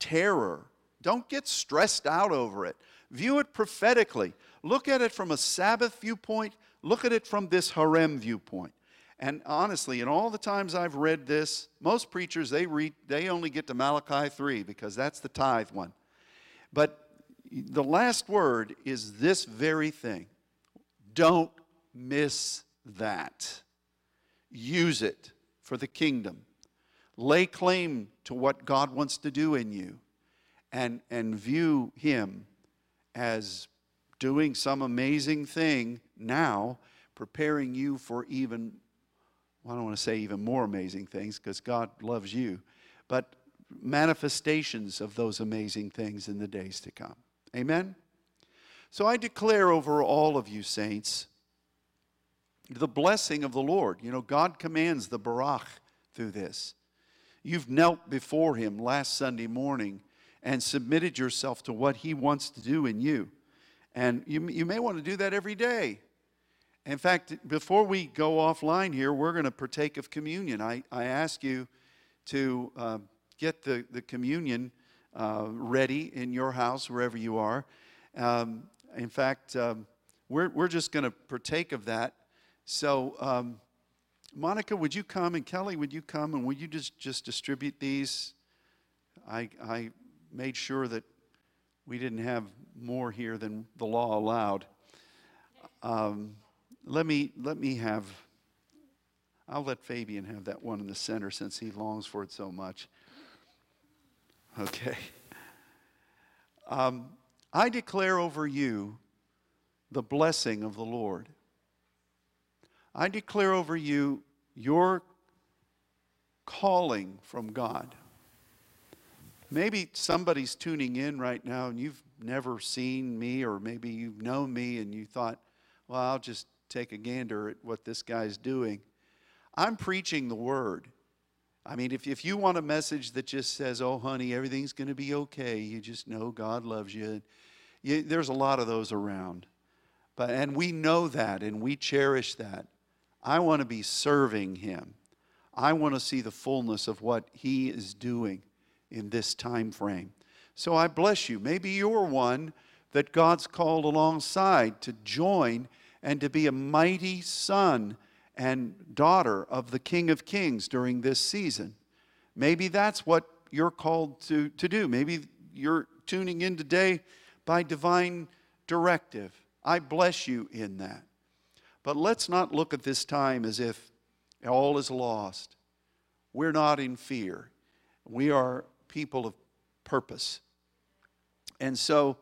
terror. Don't get stressed out over it. View it prophetically. Look at it from a Sabbath viewpoint. Look at it from this Herem viewpoint. And honestly, in all the times I've read this, most preachers, they only get to Malachi 3 because that's the tithe one. But the last word is this very thing. Don't miss that. Use it for the kingdom. Lay claim to what God wants to do in you, and view him as doing some amazing thing now, preparing you for even, well, I don't want to say even more amazing things because God loves you, but manifestations of those amazing things in the days to come. Amen? So I declare over all of you saints the blessing of the Lord. You know, God commands the Barach through this. You've knelt before him last Sunday morning and submitted yourself to what he wants to do in you. And you may want to do that every day. In fact, before we go offline here, we're going to partake of communion. I ask you to get the communion ready in your house, wherever you are. In fact, we're just going to partake of that. So Monica, would you come, and Kelly, would you come, and would you just distribute these? I made sure that we didn't have more here than the law allowed. Let me have, I'll let Fabian have that one in the center since he longs for it so much. Okay. I declare over you the blessing of the Lord. I declare over you your calling from God. Maybe somebody's tuning in right now and you've never seen me, or maybe you've known me and you thought, well, I'll just take a gander at what this guy's doing. I'm preaching the word. I mean, if you want a message that just says, oh, honey, everything's going to be okay, you just know God loves you. There's a lot of those around. And we know that, and we cherish that. I want to be serving him. I want to see the fullness of what he is doing in this time frame. So I bless you. Maybe you're one that God's called alongside to join and to be a mighty son and daughter of the King of Kings during this season. Maybe that's what you're called to do. Maybe you're tuning in today by divine directive. I bless you in that. But let's not look at this time as if all is lost. We're not in fear. We are people of purpose. And so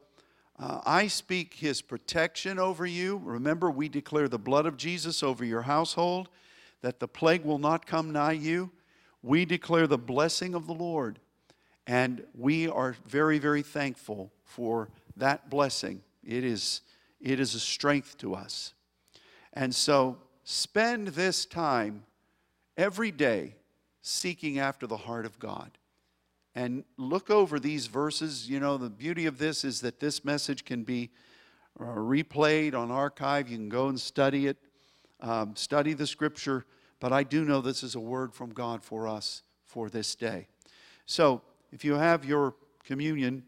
I speak his protection over you. Remember, we declare the blood of Jesus over your household, that the plague will not come nigh you. We declare the blessing of the Lord. And we are very, very thankful for that blessing. It is a strength to us. And so Spend this time every day seeking after the heart of God. And look over these verses. You know, the beauty of this is that this message can be replayed on archive. You can go and study it, study the scripture. But I do know this is a word from God for us for this day. So if you have your communion,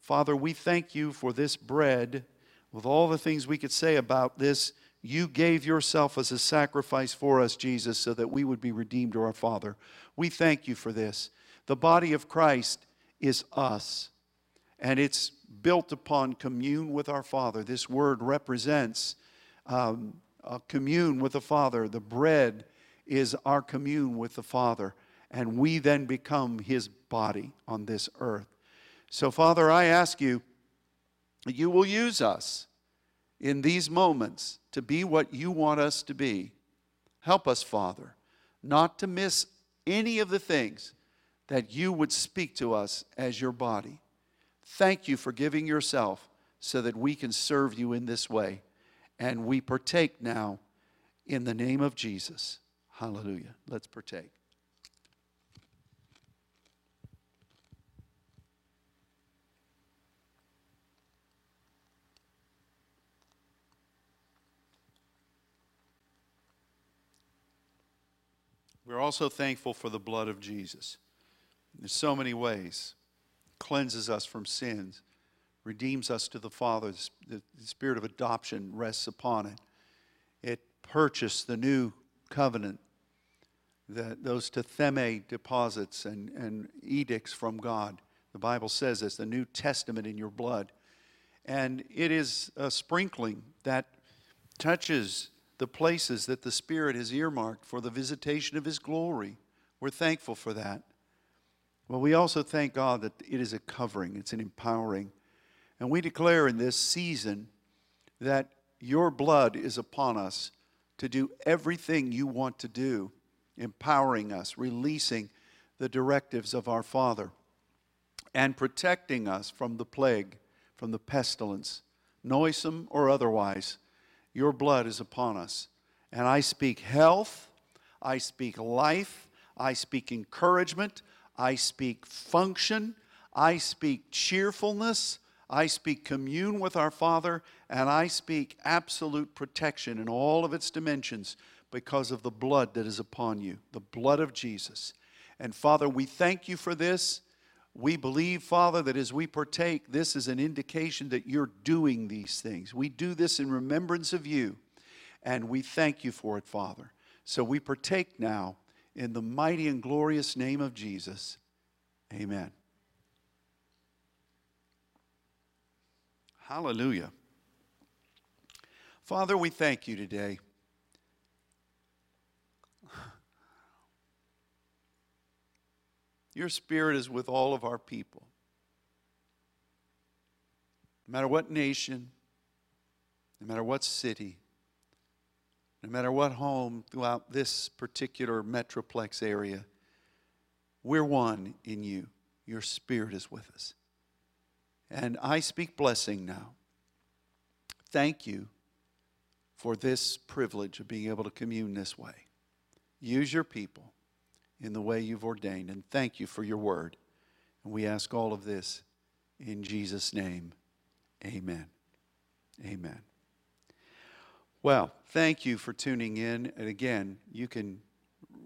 Father, we thank you for this bread. With all the things we could say about this, you gave yourself as a sacrifice for us, Jesus, so that we would be redeemed to our Father. We thank you for this. The body of Christ is us, and it's built upon commune with our Father. This word represents a commune with the Father. The bread is our commune with the Father, and we then become his body on this earth. So, Father, I ask you, you will use us in these moments to be what you want us to be. Help us, Father, not to miss any of the things that you would speak to us as your body. Thank you for giving yourself so that we can serve you in this way. And we partake now in the name of Jesus. Hallelujah. Let's partake. We're also thankful for the blood of Jesus. In so many ways, it cleanses us from sins, redeems us to the Father. The spirit of adoption rests upon it. It purchased the new covenant, those tetheme deposits and edicts from God. The Bible says this, the New Testament in your blood. And it is a sprinkling that touches the places that the Spirit has earmarked for the visitation of his glory. We're thankful for that. Well, we also thank God that it is a covering. It's an empowering. And we declare in this season that your blood is upon us to do everything you want to do, empowering us, releasing the directives of our Father, and protecting us from the plague, from the pestilence, noisome or otherwise. Your blood is upon us. And I speak health. I speak life. I speak encouragement. I speak function. I speak cheerfulness. I speak commune with our Father. And I speak absolute protection in all of its dimensions because of the blood that is upon you, the blood of Jesus. And Father, we thank you for this. We believe, Father, that as we partake, this is an indication that you're doing these things. We do this in remembrance of you, and we thank you for it, Father. So we partake now in the mighty and glorious name of Jesus. Amen. Hallelujah. Father, we thank you today. Your Spirit is with all of our people. No matter what nation, no matter what city, no matter what home throughout this particular metroplex area, we're one in you. Your Spirit is with us. And I speak blessing now. Thank you for this privilege of being able to commune this way. Use your people in the way you've ordained. And thank you for your word. And we ask all of this in Jesus' name. Amen. Amen. Well, thank you for tuning in. And again, you can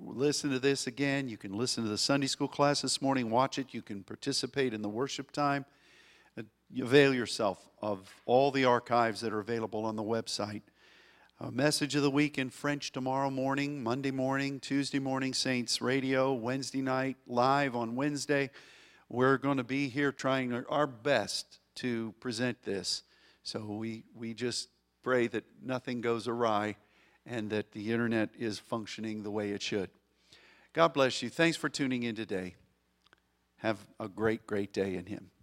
listen to this again. You can listen to the Sunday school class this morning. Watch it. You can participate in the worship time. Avail yourself of all the archives that are available on the website. A message of the week in French tomorrow morning, Monday morning, Tuesday morning, Saints Radio, Wednesday night, live on Wednesday. We're going to be here trying our best to present this. So we just pray that nothing goes awry and that the internet is functioning the way it should. God bless you. Thanks for tuning in today. Have a great, great day in Him.